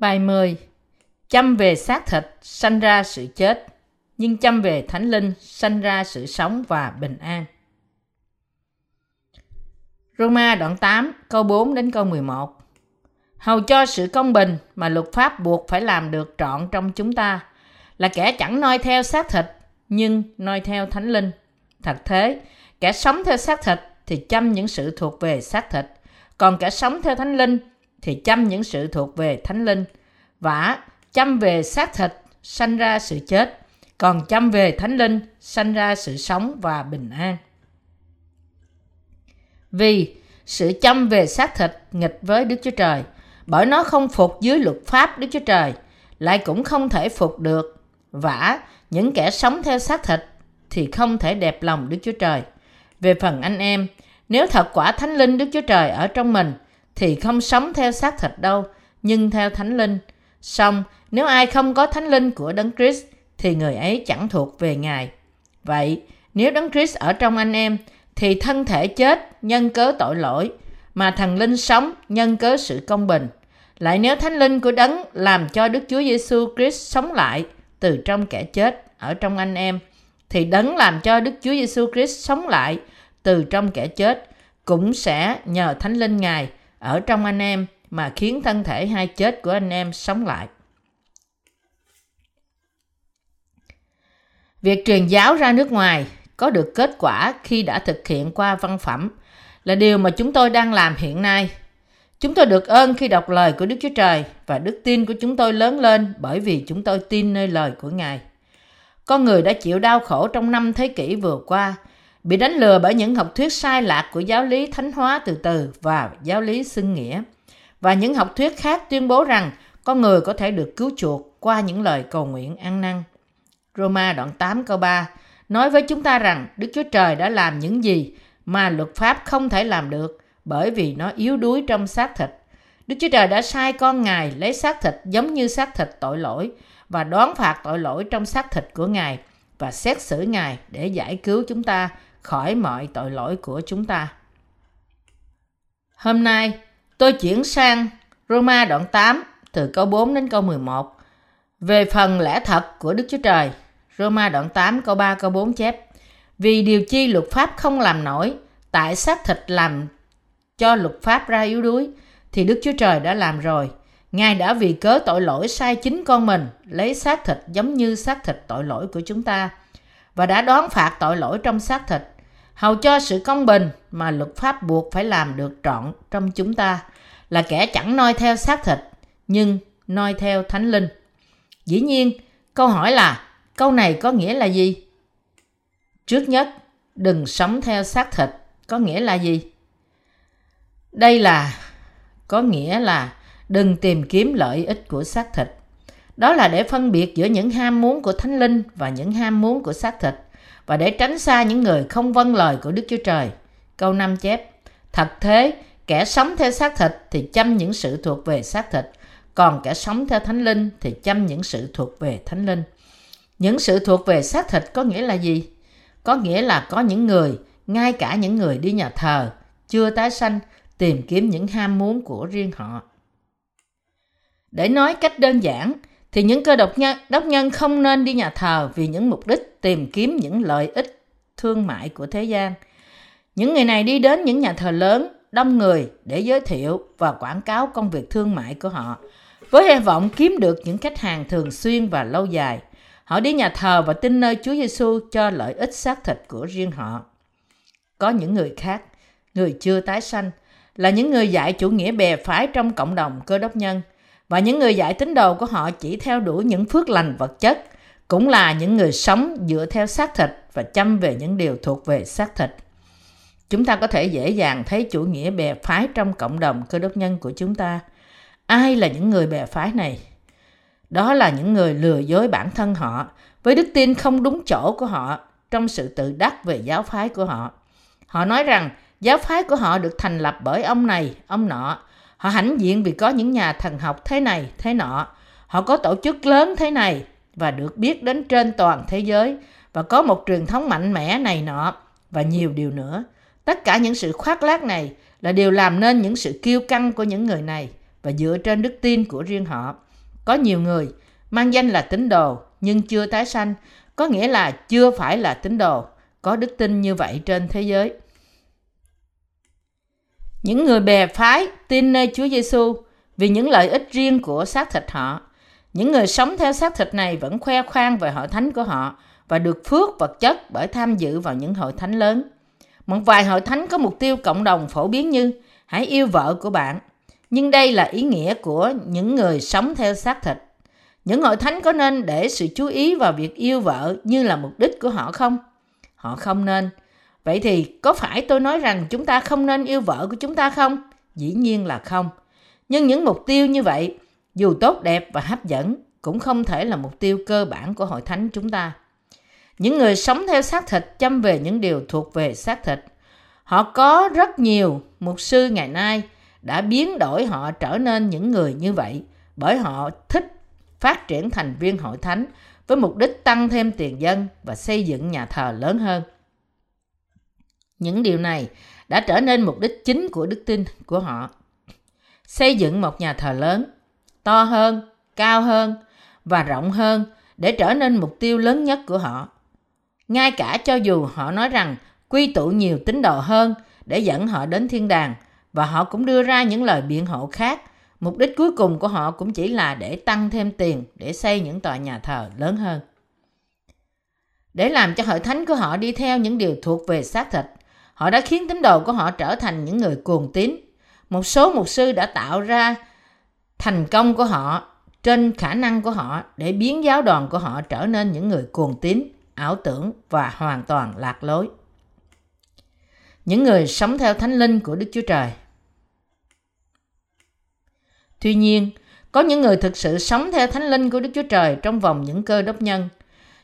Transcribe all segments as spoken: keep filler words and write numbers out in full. Bài mười. Chăm về xác thịt sanh ra sự chết, nhưng chăm về Thánh Linh sanh ra sự sống và bình an. Rô-ma đoạn tám câu bốn đến câu mười một. Hầu cho sự công bình mà luật pháp buộc phải làm được trọn trong chúng ta là kẻ chẳng noi theo xác thịt nhưng noi theo Thánh Linh. Thật thế, kẻ sống theo xác thịt thì chăm những sự thuộc về xác thịt, còn kẻ sống theo Thánh Linh thì chăm những sự thuộc về Thánh Linh. Vả, chăm về xác thịt sanh ra sự chết, còn chăm về Thánh Linh sanh ra sự sống và bình an. Vì sự chăm về xác thịt nghịch với Đức Chúa Trời, bởi nó không phục dưới luật pháp Đức Chúa Trời, lại cũng không thể phục được. Vả, những kẻ sống theo xác thịt thì không thể đẹp lòng Đức Chúa Trời. Về phần anh em, nếu thật quả Thánh Linh Đức Chúa Trời ở trong mình, thì không sống theo xác thịt đâu, nhưng theo Thánh Linh. Song, nếu ai không có Thánh Linh của Đấng Christ, thì người ấy chẳng thuộc về Ngài. Vậy, nếu Đấng Christ ở trong anh em, thì thân thể chết nhân cớ tội lỗi, mà thần linh sống nhân cớ sự công bình. Lại nếu Thánh Linh của Đấng làm cho Đức Chúa Giêsu Christ sống lại từ trong kẻ chết ở trong anh em, thì Đấng làm cho Đức Chúa Giêsu Christ sống lại từ trong kẻ chết cũng sẽ nhờ Thánh Linh Ngài ở trong anh em mà khiến thân thể hay chết của anh em sống lại. Việc truyền giáo ra nước ngoài có được kết quả khi đã thực hiện qua văn phẩm là điều mà chúng tôi đang làm hiện nay. Chúng tôi được ơn khi đọc lời của Đức Chúa Trời và đức tin của chúng tôi lớn lên bởi vì chúng tôi tin nơi lời của Ngài. Con người đã chịu đau khổ trong năm thế kỷ vừa qua, bị đánh lừa bởi những học thuyết sai lạc của giáo lý Thánh Hóa từ từ và giáo lý Xưng nghĩa, và những học thuyết khác tuyên bố rằng con người có thể được cứu chuộc qua những lời cầu nguyện ăn năn. Rô-ma đoạn tám câu ba nói với chúng ta rằng Đức Chúa Trời đã làm những gì mà luật pháp không thể làm được bởi vì nó yếu đuối trong xác thịt. Đức Chúa Trời đã sai con Ngài lấy xác thịt giống như xác thịt tội lỗi và đoán phạt tội lỗi trong xác thịt của Ngài và xét xử Ngài để giải cứu chúng ta khỏi mọi tội lỗi của chúng ta. Hôm nay, tôi chuyển sang Rô-ma đoạn tám từ câu bốn đến câu mười một. Về phần lẽ thật của Đức Chúa Trời, Rô-ma đoạn tám câu ba câu bốn chép: Vì điều chi luật pháp không làm nổi, tại xác thịt làm cho luật pháp ra yếu đuối, thì Đức Chúa Trời đã làm rồi. Ngài đã vì cớ tội lỗi sai chính con mình, lấy xác thịt giống như xác thịt tội lỗi của chúng ta, và đã đoán phạt tội lỗi trong xác thịt, hầu cho sự công bình mà luật pháp buộc phải làm được trọn trong chúng ta là kẻ chẳng noi theo xác thịt, nhưng noi theo Thánh Linh. Dĩ nhiên, câu hỏi là câu này có nghĩa là gì? Trước nhất, đừng sống theo xác thịt có nghĩa là gì? Đây là có nghĩa là đừng tìm kiếm lợi ích của xác thịt. Đó là để phân biệt giữa những ham muốn của Thánh Linh và những ham muốn của xác thịt, và để tránh xa những người không vâng lời của Đức Chúa Trời. Câu năm chép: Thật thế, kẻ sống theo xác thịt thì chăm những sự thuộc về xác thịt, còn kẻ sống theo Thánh Linh thì chăm những sự thuộc về Thánh Linh. Những sự thuộc về xác thịt có nghĩa là gì? Có nghĩa là có những người, ngay cả những người đi nhà thờ, chưa tái sanh, tìm kiếm những ham muốn của riêng họ. Để nói cách đơn giản, thì những cơ đốc nhân, đốc nhân không nên đi nhà thờ vì những mục đích tìm kiếm những lợi ích thương mại của thế gian. Những người này đi đến những nhà thờ lớn, đông người để giới thiệu và quảng cáo công việc thương mại của họ, với hy vọng kiếm được những khách hàng thường xuyên và lâu dài. Họ đi nhà thờ và tin nơi Chúa Giêsu cho lợi ích xác thịt của riêng họ. Có những người khác, người chưa tái sanh, là những người dạy chủ nghĩa bè phái trong cộng đồng cơ đốc nhân, và những người dạy tín đồ của họ chỉ theo đuổi những phước lành vật chất, cũng là những người sống dựa theo xác thịt và chăm về những điều thuộc về xác thịt. Chúng ta có thể dễ dàng thấy chủ nghĩa bè phái trong cộng đồng cơ đốc nhân của chúng ta. Ai là những người bè phái này? Đó là những người lừa dối bản thân họ với đức tin không đúng chỗ của họ trong sự tự đắc về giáo phái của họ. Họ nói rằng giáo phái của họ được thành lập bởi ông này, ông nọ. Họ hãnh diện vì có những nhà thần học thế này, thế nọ. Họ có tổ chức lớn thế này và được biết đến trên toàn thế giới, và có một truyền thống mạnh mẽ này nọ và nhiều điều nữa. Tất cả những sự khoác lác này là điều làm nên những sự kiêu căng của những người này và dựa trên đức tin của riêng họ. Có nhiều người mang danh là tín đồ nhưng chưa tái sanh, có nghĩa là chưa phải là tín đồ. Có đức tin như vậy trên thế giới. Những người bè phái tin nơi Chúa Giêsu vì những lợi ích riêng của xác thịt họ. Những người sống theo xác thịt này vẫn khoe khoang về hội thánh của họ và được phước vật chất bởi tham dự vào những hội thánh lớn. Một vài hội thánh có mục tiêu cộng đồng phổ biến như hãy yêu vợ của bạn. Nhưng đây là ý nghĩa của những người sống theo xác thịt. Những hội thánh có nên để sự chú ý vào việc yêu vợ như là mục đích của họ không? Họ không nên. Vậy thì có phải tôi nói rằng chúng ta không nên yêu vợ của chúng ta không? Dĩ nhiên là không. Nhưng những mục tiêu như vậy, dù tốt đẹp và hấp dẫn, cũng không thể là mục tiêu cơ bản của hội thánh chúng ta. Những người sống theo xác thịt chăm về những điều thuộc về xác thịt. Họ có rất nhiều mục sư ngày nay đã biến đổi họ trở nên những người như vậy bởi họ thích phát triển thành viên hội thánh với mục đích tăng thêm tiền dân và xây dựng nhà thờ lớn hơn. Những điều này đã trở nên mục đích chính của đức tin của họ. Xây dựng một nhà thờ lớn, to hơn, cao hơn và rộng hơn để trở nên mục tiêu lớn nhất của họ. Ngay cả cho dù họ nói rằng quy tụ nhiều tín đồ hơn để dẫn họ đến thiên đàng, và họ cũng đưa ra những lời biện hộ khác, mục đích cuối cùng của họ cũng chỉ là để tăng thêm tiền để xây những tòa nhà thờ lớn hơn. Để làm cho hội thánh của họ đi theo những điều thuộc về xác thịt, họ đã khiến tín đồ của họ trở thành những người cuồng tín. Một số mục sư đã tạo ra thành công của họ trên khả năng của họ để biến giáo đoàn của họ trở nên những người cuồng tín, ảo tưởng và hoàn toàn lạc lối. Những người sống theo thánh linh của Đức Chúa Trời. Tuy nhiên, có những người thực sự sống theo thánh linh của Đức Chúa Trời trong vòng những cơ đốc nhân.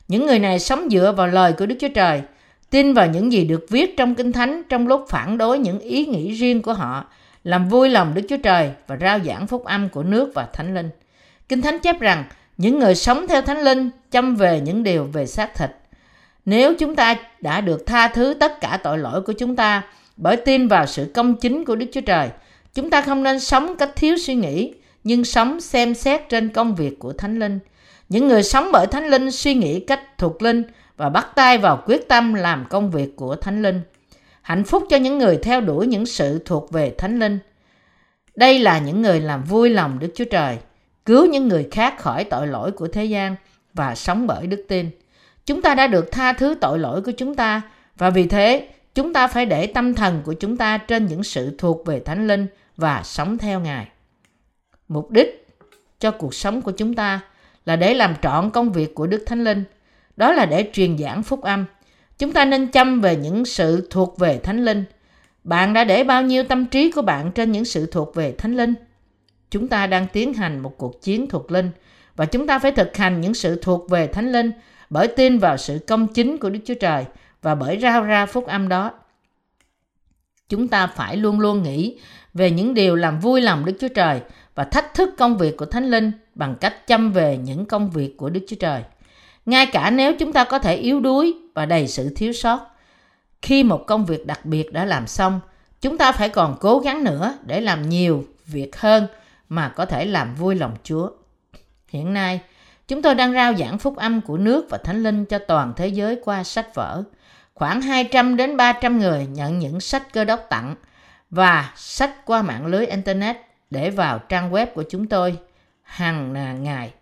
Những người này sống dựa vào lời của Đức Chúa Trời, tin vào những gì được viết trong Kinh Thánh trong lúc phản đối những ý nghĩ riêng của họ, làm vui lòng Đức Chúa Trời và rao giảng phúc âm của nước và thánh linh. Kinh Thánh chép rằng, những người sống theo thánh linh chăm về những điều về xác thịt. Nếu chúng ta đã được tha thứ tất cả tội lỗi của chúng ta bởi tin vào sự công chính của Đức Chúa Trời, chúng ta không nên sống cách thiếu suy nghĩ, nhưng sống xem xét trên công việc của Thánh Linh. Những người sống bởi Thánh Linh suy nghĩ cách thuộc Linh và bắt tay vào quyết tâm làm công việc của Thánh Linh. Hạnh phúc cho những người theo đuổi những sự thuộc về Thánh Linh. Đây là những người làm vui lòng Đức Chúa Trời, cứu những người khác khỏi tội lỗi của thế gian và sống bởi đức tin. Chúng ta đã được tha thứ tội lỗi của chúng ta và vì thế chúng ta phải để tâm thần của chúng ta trên những sự thuộc về Thánh Linh và sống theo Ngài. Mục đích cho cuộc sống của chúng ta là để làm trọn công việc của Đức Thánh Linh, đó là để truyền giảng phúc âm. Chúng ta nên chăm về những sự thuộc về Thánh Linh. Bạn đã để bao nhiêu tâm trí của bạn trên những sự thuộc về Thánh Linh? Chúng ta đang tiến hành một cuộc chiến thuộc Linh và chúng ta phải thực hành những sự thuộc về Thánh Linh bởi tin vào sự công chính của Đức Chúa Trời và bởi rao ra phúc âm đó. Chúng ta phải luôn luôn nghĩ về những điều làm vui lòng Đức Chúa Trời và thách thức công việc của Thánh Linh bằng cách chăm về những công việc của Đức Chúa Trời. Ngay cả nếu chúng ta có thể yếu đuối và đầy sự thiếu sót, khi một công việc đặc biệt đã làm xong, chúng ta phải còn cố gắng nữa để làm nhiều việc hơn mà có thể làm vui lòng Chúa. Hiện nay, chúng tôi đang rao giảng phúc âm của nước và Thánh Linh cho toàn thế giới qua sách vở. Khoảng hai trăm đến ba trăm người nhận những sách Cơ Đốc tặng và sách qua mạng lưới Internet để vào trang web của chúng tôi hàng ngày.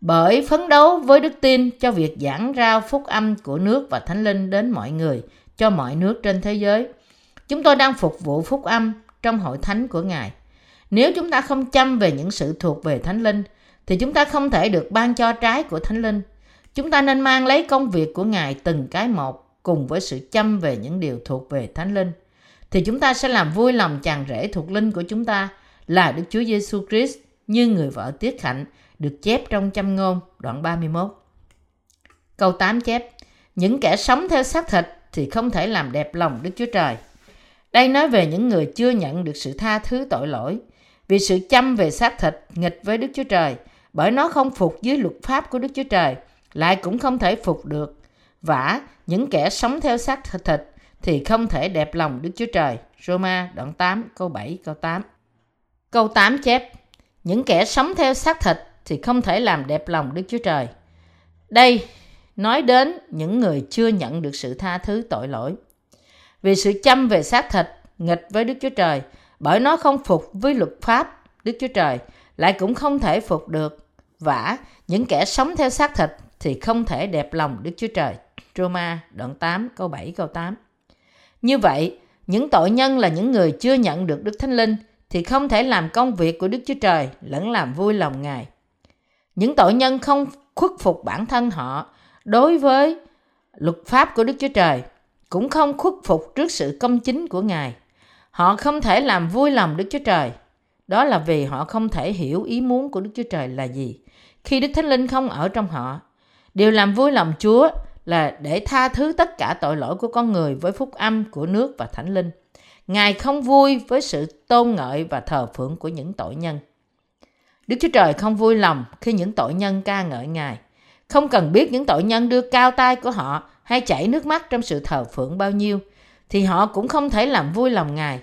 Bởi phấn đấu với đức tin cho việc giảng rao phúc âm của nước và Thánh Linh đến mọi người, cho mọi nước trên thế giới, chúng tôi đang phục vụ phúc âm trong hội thánh của Ngài. Nếu chúng ta không chăm về những sự thuộc về Thánh Linh, thì chúng ta không thể được ban cho trái của Thánh Linh. Chúng ta nên mang lấy công việc của Ngài từng cái một cùng với sự chăm về những điều thuộc về Thánh Linh. Thì chúng ta sẽ làm vui lòng chàng rể thuộc Linh của chúng ta là Đức Chúa Giêsu Christ như người vợ tiết hạnh được chép trong Châm Ngôn đoạn ba mươi mốt. Câu tám chép, những kẻ sống theo xác thịt thì không thể làm đẹp lòng Đức Chúa Trời. Đây nói về những người chưa nhận được sự tha thứ tội lỗi vì sự chăm về xác thịt nghịch với Đức Chúa Trời. Bởi nó không phục dưới luật pháp của Đức Chúa Trời, lại cũng không thể phục được. Vả, những kẻ sống theo xác thịt thì không thể đẹp lòng Đức Chúa Trời. Rô-ma đoạn tám, câu bảy, câu tám. Câu tám chép, những kẻ sống theo xác thịt thì không thể làm đẹp lòng Đức Chúa Trời. Đây nói đến những người chưa nhận được sự tha thứ tội lỗi. Vì sự chăm về xác thịt nghịch với Đức Chúa Trời, bởi nó không phục với luật pháp Đức Chúa Trời, lại cũng không thể phục được. Vả, những kẻ sống theo xác thịt thì không thể đẹp lòng Đức Chúa Trời. Rô-ma đoạn tám câu bảy câu tám. Như vậy, những tội nhân là những người chưa nhận được Đức Thánh Linh thì không thể làm công việc của Đức Chúa Trời lẫn làm vui lòng Ngài. Những tội nhân không khuất phục bản thân họ đối với luật pháp của Đức Chúa Trời, cũng không khuất phục trước sự công chính của Ngài. Họ không thể làm vui lòng Đức Chúa Trời. Đó là vì họ không thể hiểu ý muốn của Đức Chúa Trời là gì khi Đức Thánh Linh không ở trong họ. Điều làm vui lòng Chúa là để tha thứ tất cả tội lỗi của con người với phúc âm của nước và Thánh Linh. Ngài không vui với sự tôn ngợi và thờ phượng của những tội nhân. Đức Chúa Trời không vui lòng khi những tội nhân ca ngợi Ngài. Không cần biết những tội nhân đưa cao tay của họ hay chảy nước mắt trong sự thờ phượng bao nhiêu, thì họ cũng không thể làm vui lòng Ngài.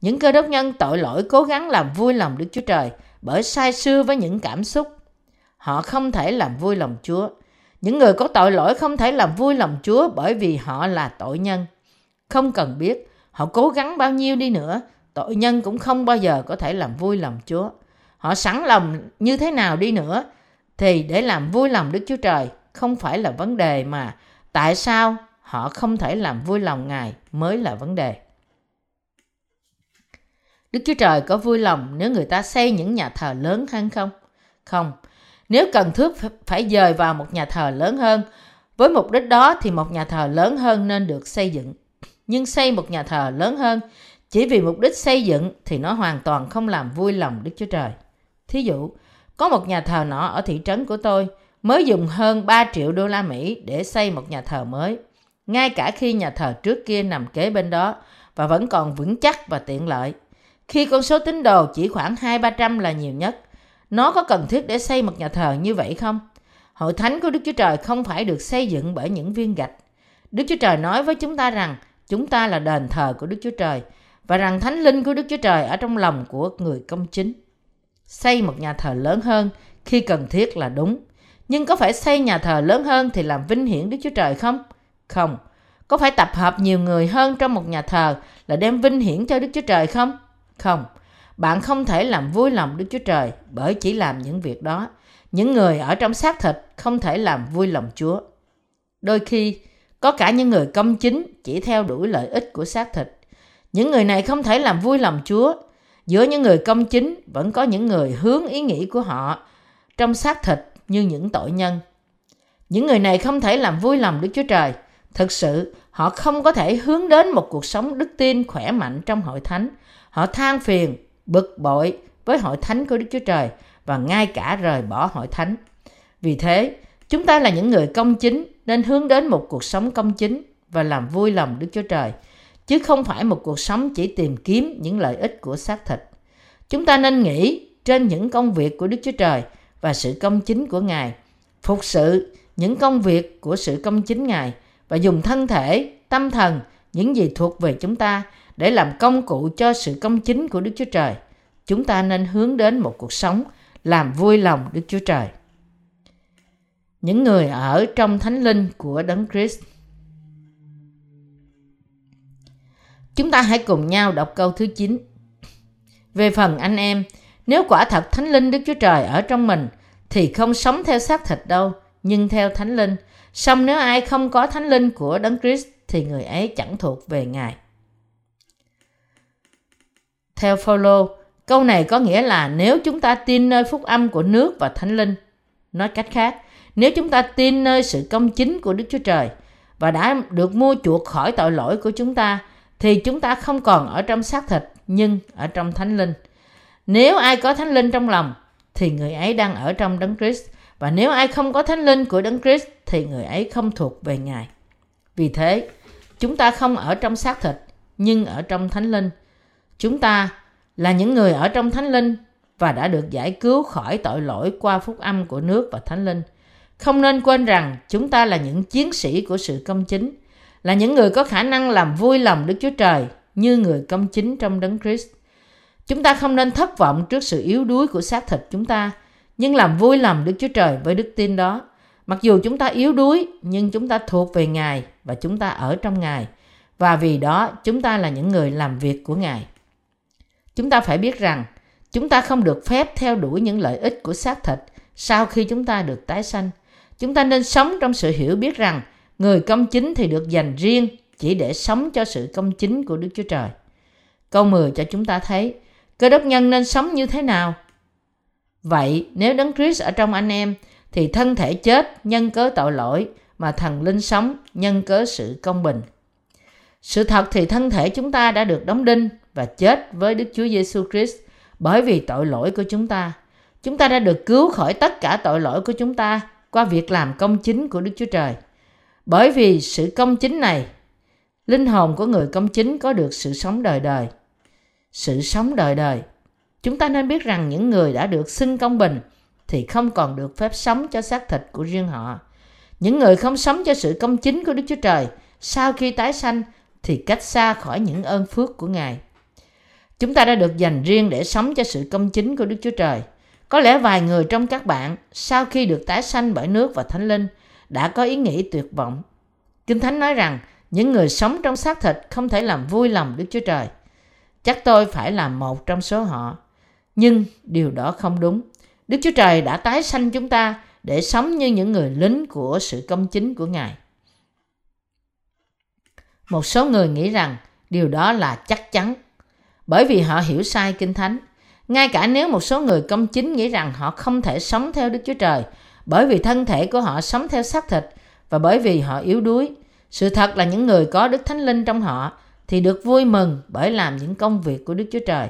Những cơ đốc nhân tội lỗi cố gắng làm vui lòng Đức Chúa Trời bởi say sưa với những cảm xúc. Họ không thể làm vui lòng Chúa. Những người có tội lỗi không thể làm vui lòng Chúa bởi vì họ là tội nhân. Không cần biết họ cố gắng bao nhiêu đi nữa, tội nhân cũng không bao giờ có thể làm vui lòng Chúa. Họ sẵn lòng như thế nào đi nữa, thì để làm vui lòng Đức Chúa Trời không phải là vấn đề, mà tại sao họ không thể làm vui lòng Ngài mới là vấn đề. Đức Chúa Trời có vui lòng nếu người ta xây những nhà thờ lớn hơn không? Không. Nếu cần thiết phải dời vào một nhà thờ lớn hơn, với mục đích đó thì một nhà thờ lớn hơn nên được xây dựng. Nhưng xây một nhà thờ lớn hơn chỉ vì mục đích xây dựng thì nó hoàn toàn không làm vui lòng Đức Chúa Trời. Thí dụ, có một nhà thờ nọ ở thị trấn của tôi mới dùng hơn ba triệu đô la Mỹ để xây một nhà thờ mới, ngay cả khi nhà thờ trước kia nằm kế bên đó và vẫn còn vững chắc và tiện lợi. Khi con số tín đồ chỉ khoảng hai ba trăm là nhiều nhất, nó có cần thiết để xây một nhà thờ như vậy không? Hội thánh của Đức Chúa Trời không phải được xây dựng bởi những viên gạch. Đức Chúa Trời nói với chúng ta rằng chúng ta là đền thờ của Đức Chúa Trời và rằng Thánh Linh của Đức Chúa Trời ở trong lòng của người công chính. Xây một nhà thờ lớn hơn khi cần thiết là đúng. Nhưng có phải xây nhà thờ lớn hơn thì làm vinh hiển Đức Chúa Trời không? Không. Có phải tập hợp nhiều người hơn trong một nhà thờ là đem vinh hiển cho Đức Chúa Trời không? Không. Bạn không thể làm vui lòng Đức Chúa Trời bởi chỉ làm những việc đó. Những người ở trong xác thịt không thể làm vui lòng Chúa. Đôi khi, có cả những người công chính chỉ theo đuổi lợi ích của xác thịt. Những người này không thể làm vui lòng Chúa. Giữa những người công chính vẫn có những người hướng ý nghĩ của họ trong xác thịt như những tội nhân. Những người này không thể làm vui lòng Đức Chúa Trời. Thực sự, họ không có thể hướng đến một cuộc sống đức tin khỏe mạnh trong hội thánh. Họ than phiền, bực bội với hội thánh của Đức Chúa Trời và ngay cả rời bỏ hội thánh. Vì thế, chúng ta là những người công chính nên hướng đến một cuộc sống công chính và làm vui lòng Đức Chúa Trời, chứ không phải một cuộc sống chỉ tìm kiếm những lợi ích của xác thịt. Chúng ta nên nghĩ trên những công việc của Đức Chúa Trời và sự công chính của Ngài, phục sự những công việc của sự công chính Ngài và dùng thân thể, tâm thần, những gì thuộc về chúng ta để làm công cụ cho sự công chính của Đức Chúa Trời. Chúng ta nên hướng đến một cuộc sống làm vui lòng Đức Chúa Trời. Những người ở trong Thánh Linh của Đấng Christ. Chúng ta hãy cùng nhau đọc câu thứ chín. Về phần anh em, nếu quả thật Thánh Linh Đức Chúa Trời ở trong mình, thì không sống theo xác thịt đâu, nhưng theo Thánh Linh. Song nếu ai không có Thánh Linh của Đấng Christ, thì người ấy chẳng thuộc về Ngài. Theo Phao-lô, câu này có nghĩa là nếu chúng ta tin nơi phúc âm của nước và Thánh Linh. Nói cách khác, nếu chúng ta tin nơi sự công chính của Đức Chúa Trời và đã được mua chuộc khỏi tội lỗi của chúng ta, thì chúng ta không còn ở trong xác thịt nhưng ở trong Thánh Linh. Nếu ai có Thánh Linh trong lòng thì người ấy đang ở trong Đấng Christ, và nếu ai không có Thánh Linh của Đấng Christ thì người ấy không thuộc về Ngài. Vì thế, chúng ta không ở trong xác thịt nhưng ở trong Thánh Linh. Chúng ta là những người ở trong Thánh Linh và đã được giải cứu khỏi tội lỗi qua phúc âm của nước và Thánh Linh. Không nên quên rằng chúng ta là những chiến sĩ của sự công chính, là những người có khả năng làm vui lòng Đức Chúa Trời như người công chính trong Đấng Christ. Chúng ta không nên thất vọng trước sự yếu đuối của xác thịt chúng ta, nhưng làm vui lòng Đức Chúa Trời với đức tin đó. Mặc dù chúng ta yếu đuối, nhưng chúng ta thuộc về Ngài và chúng ta ở trong Ngài. Và vì đó, chúng ta là những người làm việc của Ngài. Chúng ta phải biết rằng, chúng ta không được phép theo đuổi những lợi ích của xác thịt sau khi chúng ta được tái sanh. Chúng ta nên sống trong sự hiểu biết rằng, người công chính thì được dành riêng chỉ để sống cho sự công chính của Đức Chúa Trời. Câu mười cho chúng ta thấy, Cơ đốc nhân nên sống như thế nào? Vậy, nếu Đấng Christ ở trong anh em, thì thân thể chết nhân cớ tội lỗi, mà thần linh sống nhân cớ sự công bình. Sự thật thì thân thể chúng ta đã được đóng đinh và chết với Đức Chúa Giêsu Christ bởi vì tội lỗi của chúng ta. Chúng ta đã được cứu khỏi tất cả tội lỗi của chúng ta qua việc làm công chính của Đức Chúa Trời. Bởi vì sự công chính này, linh hồn của người công chính có được sự sống đời đời. Sự sống đời đời. Chúng ta nên biết rằng những người đã được xưng công bình thì không còn được phép sống cho xác thịt của riêng họ. Những người không sống cho sự công chính của Đức Chúa Trời sau khi tái sanh thì cách xa khỏi những ơn phước của Ngài. Chúng ta đã được dành riêng để sống cho sự công chính của Đức Chúa Trời. Có lẽ vài người trong các bạn sau khi được tái sanh bởi nước và Thánh Linh đã có ý nghĩ tuyệt vọng. Kinh Thánh nói rằng những người sống trong xác thịt không thể làm vui lòng Đức Chúa Trời. Chắc tôi phải là một trong số họ. Nhưng điều đó không đúng. Đức Chúa Trời đã tái sanh chúng ta để sống như những người lính của sự công chính của Ngài. Một số người nghĩ rằng điều đó là chắc chắn, bởi vì họ hiểu sai Kinh Thánh. Ngay cả nếu một số người công chính nghĩ rằng họ không thể sống theo Đức Chúa Trời, bởi vì thân thể của họ sống theo xác thịt và bởi vì họ yếu đuối, sự thật là những người có Đức Thánh Linh trong họ thì được vui mừng bởi làm những công việc của Đức Chúa Trời.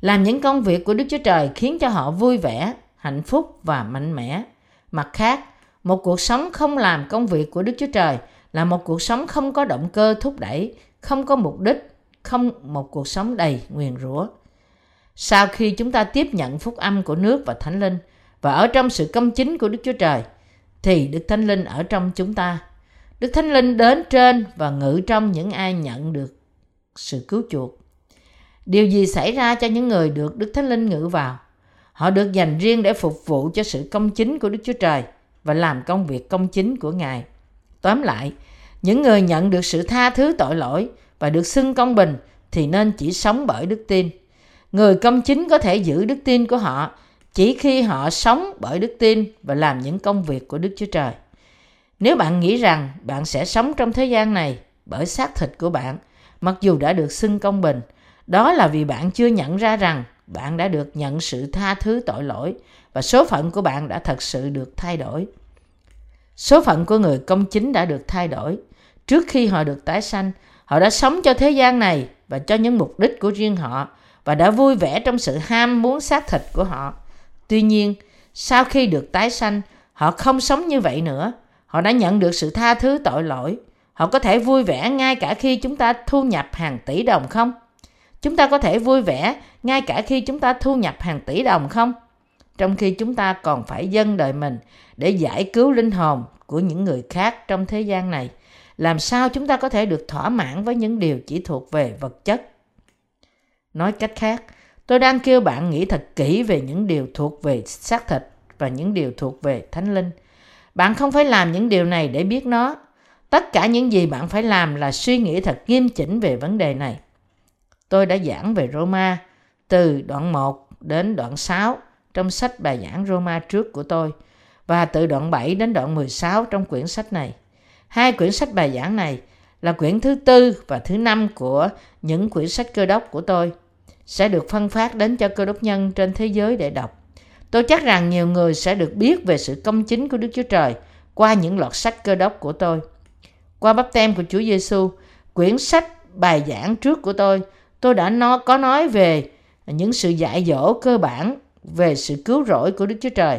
Làm những công việc của Đức Chúa Trời khiến cho họ vui vẻ, hạnh phúc và mạnh mẽ. Mặt khác, một cuộc sống không làm công việc của Đức Chúa Trời là một cuộc sống không có động cơ thúc đẩy, không có mục đích, không một cuộc sống đầy nguyền rủa. Sau khi chúng ta tiếp nhận phúc âm của nước và Thánh Linh và ở trong sự công chính của Đức Chúa Trời, thì Đức Thánh Linh ở trong chúng ta. Đức Thánh Linh đến trên và ngự trong những ai nhận được sự cứu chuộc. Điều gì xảy ra cho những người được Đức Thánh Linh ngự vào? Họ được dành riêng để phục vụ cho sự công chính của Đức Chúa Trời và làm công việc công chính của Ngài. Tóm lại, những người nhận được sự tha thứ tội lỗi và được xưng công bình thì nên chỉ sống bởi đức tin. Người công chính có thể giữ đức tin của họ chỉ khi họ sống bởi đức tin và làm những công việc của Đức Chúa Trời. Nếu bạn nghĩ rằng bạn sẽ sống trong thế gian này bởi xác thịt của bạn, mặc dù đã được xưng công bình, đó là vì bạn chưa nhận ra rằng bạn đã được nhận sự tha thứ tội lỗi và số phận của bạn đã thật sự được thay đổi. Số phận của người công chính đã được thay đổi. Trước khi họ được tái sanh, họ đã sống cho thế gian này và cho những mục đích của riêng họ và đã vui vẻ trong sự ham muốn xác thịt của họ. Tuy nhiên, sau khi được tái sanh, họ không sống như vậy nữa. Họ đã nhận được sự tha thứ tội lỗi. Họ có thể vui vẻ ngay cả khi chúng ta thu nhập hàng tỷ đồng không? Chúng ta có thể vui vẻ ngay cả khi chúng ta thu nhập hàng tỷ đồng không? Trong khi chúng ta còn phải dâng đời mình để giải cứu linh hồn của những người khác trong thế gian này, làm sao chúng ta có thể được thỏa mãn với những điều chỉ thuộc về vật chất? Nói cách khác, tôi đang kêu bạn nghĩ thật kỹ về những điều thuộc về xác thịt và những điều thuộc về Thánh Linh. Bạn không phải làm những điều này để biết nó. Tất cả những gì bạn phải làm là suy nghĩ thật nghiêm chỉnh về vấn đề này. Tôi đã giảng về Rô-ma từ đoạn một đến đoạn sáu trong sách bài giảng Rô-ma trước của tôi và từ đoạn bảy đến đoạn mười sáu trong quyển sách này. Hai quyển sách bài giảng này là quyển thứ tư và thứ năm của những quyển sách cơ đốc của tôi sẽ được phân phát đến cho cơ đốc nhân trên thế giới để đọc. Tôi chắc rằng nhiều người sẽ được biết về sự công chính của Đức Chúa Trời qua những loạt sách cơ đốc của tôi. Qua báp têm của Chúa Giêsu, quyển sách bài giảng trước của tôi, tôi đã no, có nói về những sự dạy dỗ cơ bản về sự cứu rỗi của Đức Chúa Trời.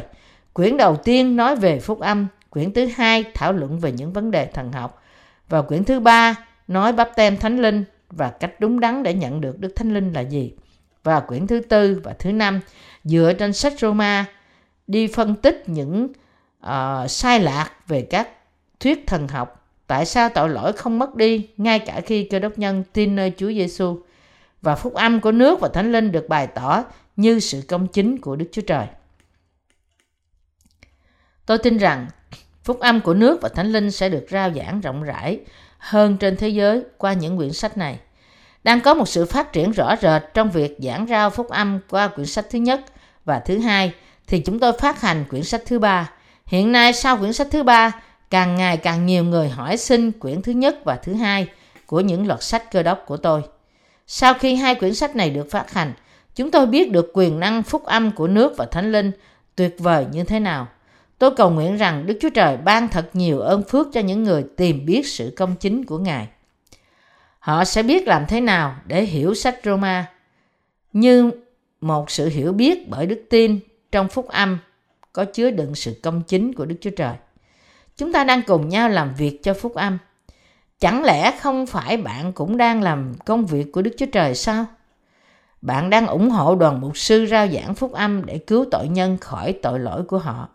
Quyển đầu tiên nói về phúc âm, quyển thứ hai thảo luận về những vấn đề thần học và quyển thứ ba nói báp têm Thánh Linh và cách đúng đắn để nhận được Đức Thánh Linh là gì. Và quyển thứ tư và thứ năm dựa trên sách Rô-ma đi phân tích những uh, sai lạc về các thuyết thần học, tại sao tội lỗi không mất đi ngay cả khi cơ đốc nhân tin nơi Chúa Giêsu. Và phúc âm của nước và Thánh Linh được bày tỏ như sự công chính của Đức Chúa Trời. Tôi tin rằng phúc âm của nước và Thánh Linh sẽ được rao giảng rộng rãi hơn trên thế giới qua những quyển sách này. Đang có một sự phát triển rõ rệt trong việc giảng rao phúc âm qua quyển sách thứ nhất và thứ hai, thì chúng tôi phát hành quyển sách thứ ba. Hiện nay sau quyển sách thứ ba, càng ngày càng nhiều người hỏi xin quyển thứ nhất và thứ hai của những loạt sách Cơ Đốc của tôi. Sau khi hai quyển sách này được phát hành, chúng tôi biết được quyền năng phúc âm của nước và Thánh Linh tuyệt vời như thế nào. Tôi cầu nguyện rằng Đức Chúa Trời ban thật nhiều ơn phước cho những người tìm biết sự công chính của Ngài. Họ sẽ biết làm thế nào để hiểu sách Rô-ma như một sự hiểu biết bởi đức tin trong phúc âm có chứa đựng sự công chính của Đức Chúa Trời. Chúng ta đang cùng nhau làm việc cho phúc âm. Chẳng lẽ không phải bạn cũng đang làm công việc của Đức Chúa Trời sao? Bạn đang ủng hộ đoàn mục sư rao giảng phúc âm để cứu tội nhân khỏi tội lỗi của họ.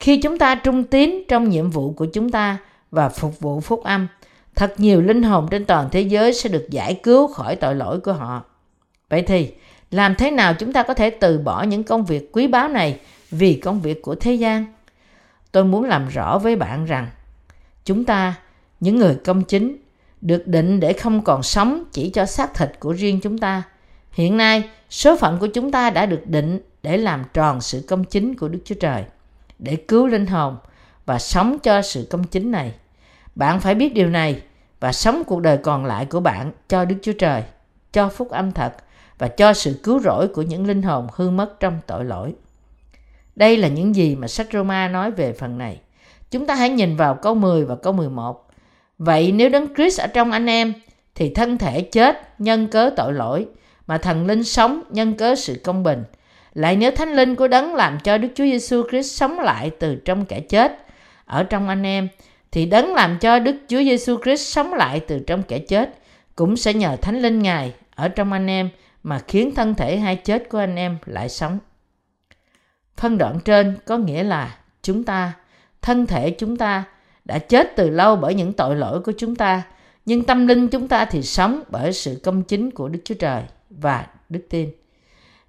Khi chúng ta trung tín trong nhiệm vụ của chúng ta và phục vụ phúc âm, thật nhiều linh hồn trên toàn thế giới sẽ được giải cứu khỏi tội lỗi của họ. Vậy thì, làm thế nào chúng ta có thể từ bỏ những công việc quý báu này vì công việc của thế gian? Tôi muốn làm rõ với bạn rằng, chúng ta, những người công chính, được định để không còn sống chỉ cho xác thịt của riêng chúng ta. Hiện nay, số phận của chúng ta đã được định để làm tròn sự công chính của Đức Chúa Trời, để cứu linh hồn và sống cho sự công chính này. Bạn phải biết điều này và sống cuộc đời còn lại của bạn cho Đức Chúa Trời, cho phúc âm thật và cho sự cứu rỗi của những linh hồn hư mất trong tội lỗi. Đây là những gì mà sách Rô-ma nói về phần này. Chúng ta hãy nhìn vào câu mười và câu mười một. Vậy nếu Đấng Christ ở trong anh em thì thân thể chết nhân cớ tội lỗi, mà thần linh sống nhân cớ sự công bình. Lại nếu Thánh Linh của Đấng làm cho Đức Chúa Giêsu Christ sống lại từ trong kẻ chết ở trong anh em, thì Đấng làm cho Đức Chúa Giêsu Christ sống lại từ trong kẻ chết cũng sẽ nhờ Thánh Linh Ngài ở trong anh em mà khiến thân thể hay chết của anh em lại sống. Phân đoạn trên có nghĩa là chúng ta, thân thể chúng ta đã chết từ lâu bởi những tội lỗi của chúng ta, nhưng tâm linh chúng ta thì sống bởi sự công chính của Đức Chúa Trời và đức tin.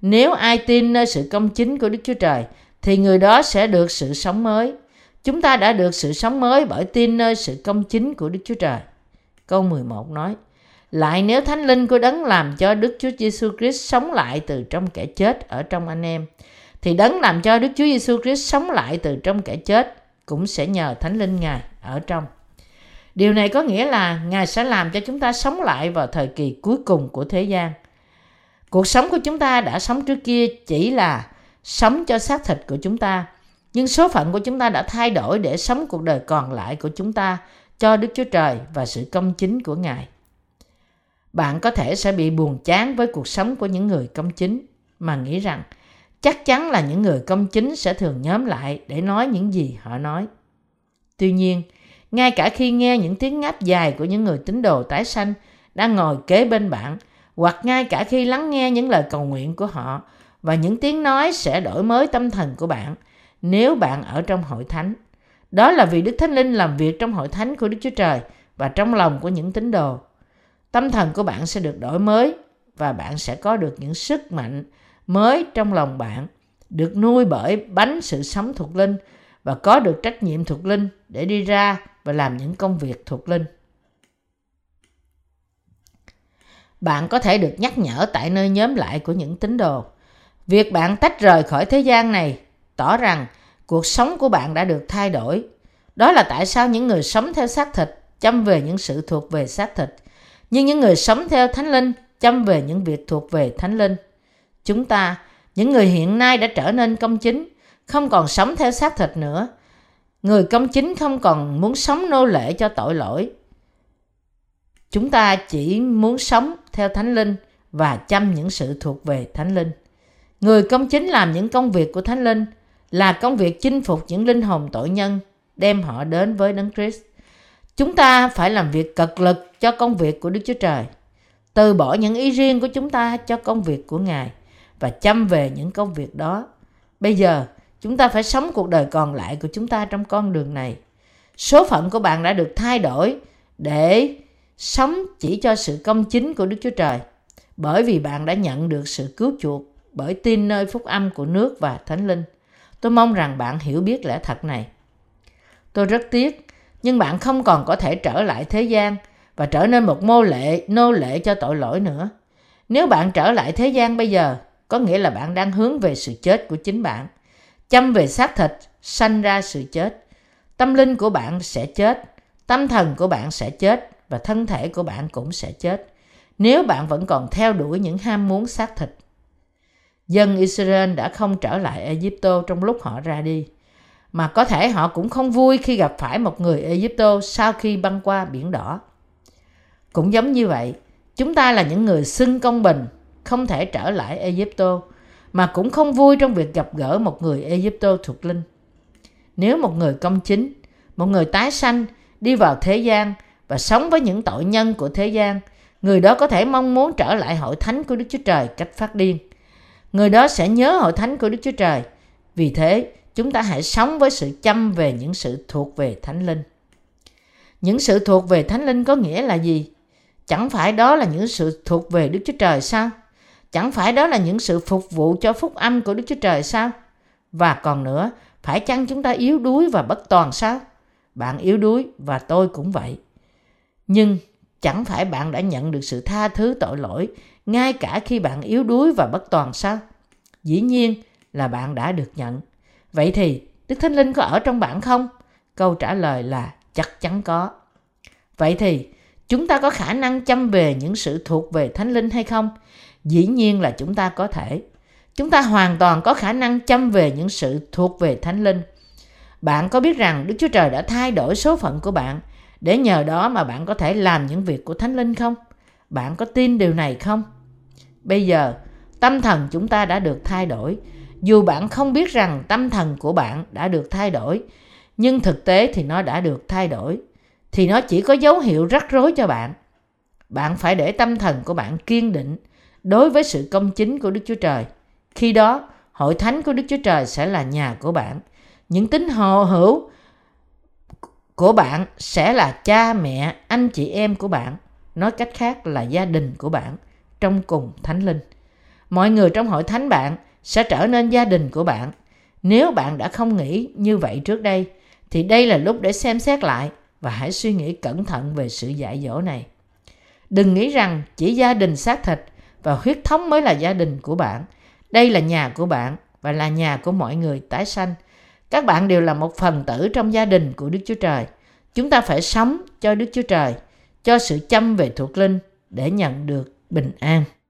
Nếu ai tin nơi sự công chính của Đức Chúa Trời thì người đó sẽ được sự sống mới. Chúng ta đã được sự sống mới bởi tin nơi sự công chính của Đức Chúa Trời. Câu mười một nói: Lại nếu Thánh Linh của Đấng làm cho Đức Chúa Giêsu Christ sống lại từ trong kẻ chết ở trong anh em, thì Đấng làm cho Đức Chúa Giêsu Christ sống lại từ trong kẻ chết cũng sẽ nhờ Thánh Linh Ngài ở trong. Điều này có nghĩa là Ngài sẽ làm cho chúng ta sống lại vào thời kỳ cuối cùng của thế gian. Cuộc sống của chúng ta đã sống trước kia chỉ là sống cho xác thịt của chúng ta, nhưng số phận của chúng ta đã thay đổi để sống cuộc đời còn lại của chúng ta cho Đức Chúa Trời và sự công chính của Ngài. Bạn có thể sẽ bị buồn chán với cuộc sống của những người công chính mà nghĩ rằng chắc chắn là những người công chính sẽ thường nhóm lại để nói những gì họ nói. Tuy nhiên, ngay cả khi nghe những tiếng ngáp dài của những người tín đồ tái sanh đang ngồi kế bên bạn, hoặc ngay cả khi lắng nghe những lời cầu nguyện của họ và những tiếng nói sẽ đổi mới tâm thần của bạn nếu bạn ở trong hội thánh. Đó là vì Đức Thánh Linh làm việc trong hội thánh của Đức Chúa Trời và trong lòng của những tín đồ. Tâm thần của bạn sẽ được đổi mới và bạn sẽ có được những sức mạnh mới trong lòng bạn, được nuôi bởi bánh sự sống thuộc linh và có được trách nhiệm thuộc linh để đi ra và làm những công việc thuộc linh. Bạn có thể được nhắc nhở tại nơi nhóm lại của những tín đồ. Việc bạn tách rời khỏi thế gian này tỏ rằng cuộc sống của bạn đã được thay đổi. Đó là tại sao những người sống theo xác thịt chăm về những sự thuộc về xác thịt, nhưng những người sống theo Thánh Linh chăm về những việc thuộc về Thánh Linh. Chúng ta, những người hiện nay đã trở nên công chính, không còn sống theo xác thịt nữa. Người công chính không còn muốn sống nô lệ cho tội lỗi. Chúng ta chỉ muốn sống theo Thánh Linh và chăm những sự thuộc về Thánh Linh. Người công chính làm những công việc của Thánh Linh là công việc chinh phục những linh hồn tội nhân, đem họ đến với Đấng Christ. Chúng ta phải làm việc cật lực cho công việc của Đức Chúa Trời, từ bỏ những ý riêng của chúng ta cho công việc của Ngài và chăm về những công việc đó. Bây giờ, chúng ta phải sống cuộc đời còn lại của chúng ta trong con đường này. Số phận của bạn đã được thay đổi để sống chỉ cho sự công chính của Đức Chúa Trời, bởi vì bạn đã nhận được sự cứu chuộc bởi tin nơi phúc âm của nước và Thánh Linh. Tôi mong rằng bạn hiểu biết lẽ thật này. Tôi rất tiếc, nhưng bạn không còn có thể trở lại thế gian và trở nên một mô lệ, nô lệ cho tội lỗi nữa. Nếu bạn trở lại thế gian bây giờ, có nghĩa là bạn đang hướng về sự chết của chính bạn. Chăm về xác thịt, sanh ra sự chết. Tâm linh của bạn sẽ chết, tâm thần của bạn sẽ chết và thân thể của bạn cũng sẽ chết nếu bạn vẫn còn theo đuổi những ham muốn xác thịt. Dân Israel đã không trở lại Egypto trong lúc họ ra đi, mà có thể họ cũng không vui khi gặp phải một người Egypto sau khi băng qua biển đỏ. Cũng giống như vậy, chúng ta là những người xưng công bình, không thể trở lại Egypto, mà cũng không vui trong việc gặp gỡ một người Egypto thuộc linh. Nếu một người công chính, một người tái sanh, đi vào thế gian và sống với những tội nhân của thế gian, người đó có thể mong muốn trở lại hội thánh của Đức Chúa Trời cách phát điên. Người đó sẽ nhớ hội thánh của Đức Chúa Trời. Vì thế, chúng ta hãy sống với sự chăm về những sự thuộc về Thánh Linh. Những sự thuộc về Thánh Linh có nghĩa là gì? Chẳng phải đó là những sự thuộc về Đức Chúa Trời sao? Chẳng phải đó là những sự phục vụ cho phúc âm của Đức Chúa Trời sao? Và còn nữa, phải chăng chúng ta yếu đuối và bất toàn sao? Bạn yếu đuối và tôi cũng vậy. Nhưng chẳng phải bạn đã nhận được sự tha thứ tội lỗi ngay cả khi bạn yếu đuối và bất toàn sao? Dĩ nhiên là bạn đã được nhận. Vậy thì Đức Thánh Linh có ở trong bạn không? Câu trả lời là chắc chắn có. Vậy thì chúng ta có khả năng chăm về những sự thuộc về Thánh Linh hay không? Dĩ nhiên là chúng ta có thể. Chúng ta hoàn toàn có khả năng chăm về những sự thuộc về Thánh Linh. Bạn có biết rằng Đức Chúa Trời đã thay đổi số phận của bạn để nhờ đó mà bạn có thể làm những việc của Thánh Linh không? Bạn có tin điều này không? Bây giờ, tâm thần chúng ta đã được thay đổi. Dù bạn không biết rằng tâm thần của bạn đã được thay đổi, nhưng thực tế thì nó đã được thay đổi. Thì nó chỉ có dấu hiệu rắc rối cho bạn. Bạn phải để tâm thần của bạn kiên định đối với sự công chính của Đức Chúa Trời. Khi đó, hội thánh của Đức Chúa Trời sẽ là nhà của bạn. Những tín hữu hữu của bạn sẽ là cha mẹ, anh chị em của bạn. Nói cách khác là gia đình của bạn trong cùng Thánh Linh. Mọi người trong hội thánh bạn sẽ trở nên gia đình của bạn. Nếu bạn đã không nghĩ như vậy trước đây, thì đây là lúc để xem xét lại và hãy suy nghĩ cẩn thận về sự dạy dỗ này. Đừng nghĩ rằng chỉ gia đình xác thịt và huyết thống mới là gia đình của bạn. Đây là nhà của bạn và là nhà của mọi người tái sanh. Các bạn đều là một phần tử trong gia đình của Đức Chúa Trời. Chúng ta phải sống cho Đức Chúa Trời, cho sự chăm về thuộc linh để nhận được bình an.